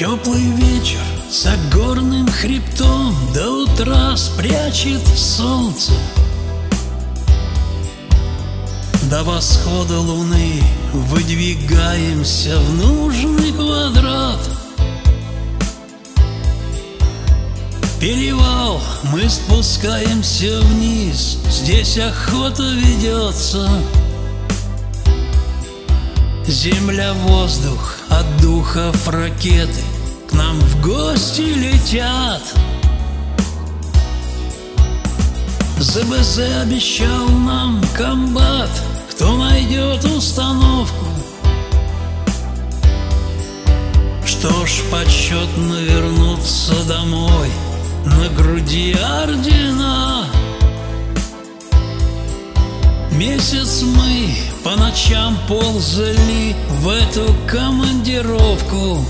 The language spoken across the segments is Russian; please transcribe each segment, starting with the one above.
Теплый вечер за горным хребтом до утра спрячет солнце. До восхода луны выдвигаемся в нужный квадрат. Перевал, мы спускаемся вниз, здесь охота ведется. Земля, воздух, от духов ракеты к нам в гости летят. ЗБЗ обещал нам комбат, кто найдет установку. Что ж, почетно вернуться домой, на груди ордена. Месяц мы по ночам ползали в эту командировку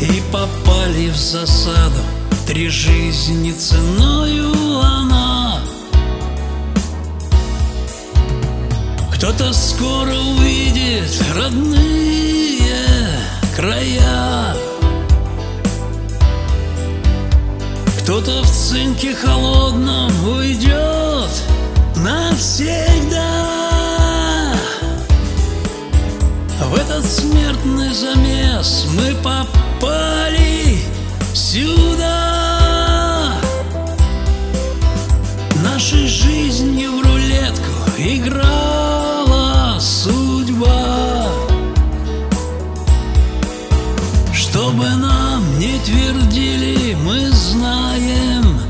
и попали в засаду, 3 жизни ценою она. Кто-то скоро увидит родные края, кто-то в цинке холодном уйдет навсегда. В этот смертный замес мы попали сюда. Нашей жизнью в рулетку играла судьба. Чтобы нам не твердили, мы знаем,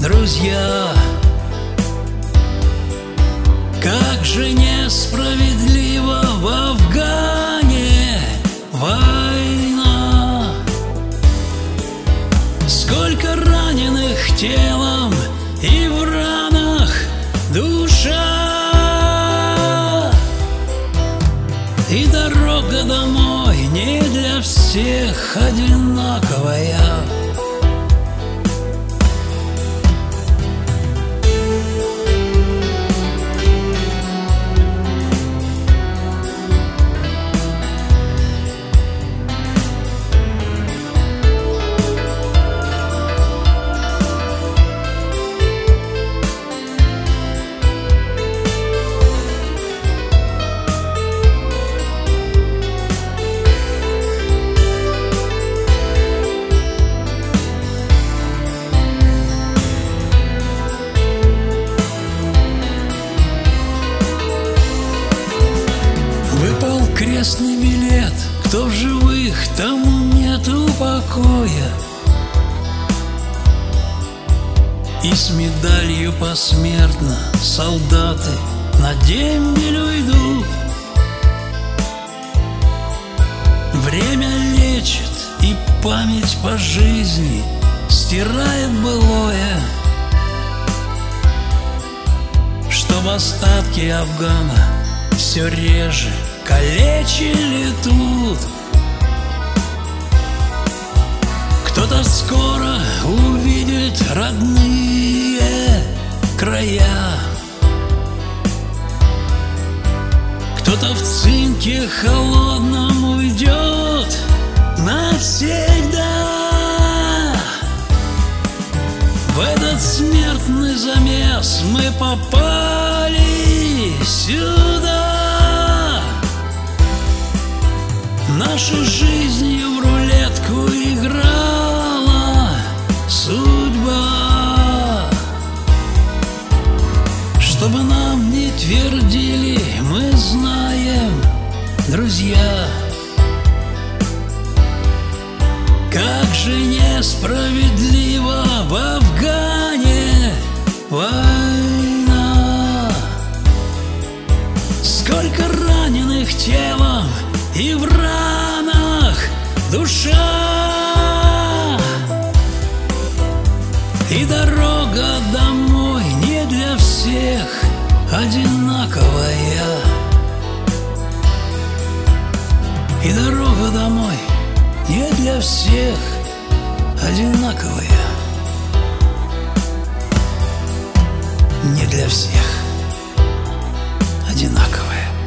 друзья, как же несправедливо в Афгане война. Сколько раненых телом и в ранах душа. И дорога домой не для всех одинаковая. Крестный билет, кто в живых, тому нету покоя. И с медалью посмертно солдаты на дембель уйдут. Время лечит, и память по жизни стирает былое. Чтоб остатки Афгана все реже калечили тут. Кто-то скоро увидит родные края, кто-то в цинке холодном уйдет навсегда. В этот смертный замес мы попали сюда. Нашей жизнью в рулетку играла судьба. Чтобы нам не твердили, мы знаем, друзья, как же несправедливо в Афгане война. Сколько раненых телом и в ранах душа. И дорога домой не для всех одинаковая. И дорога домой не для всех одинаковая. Не для всех одинаковая.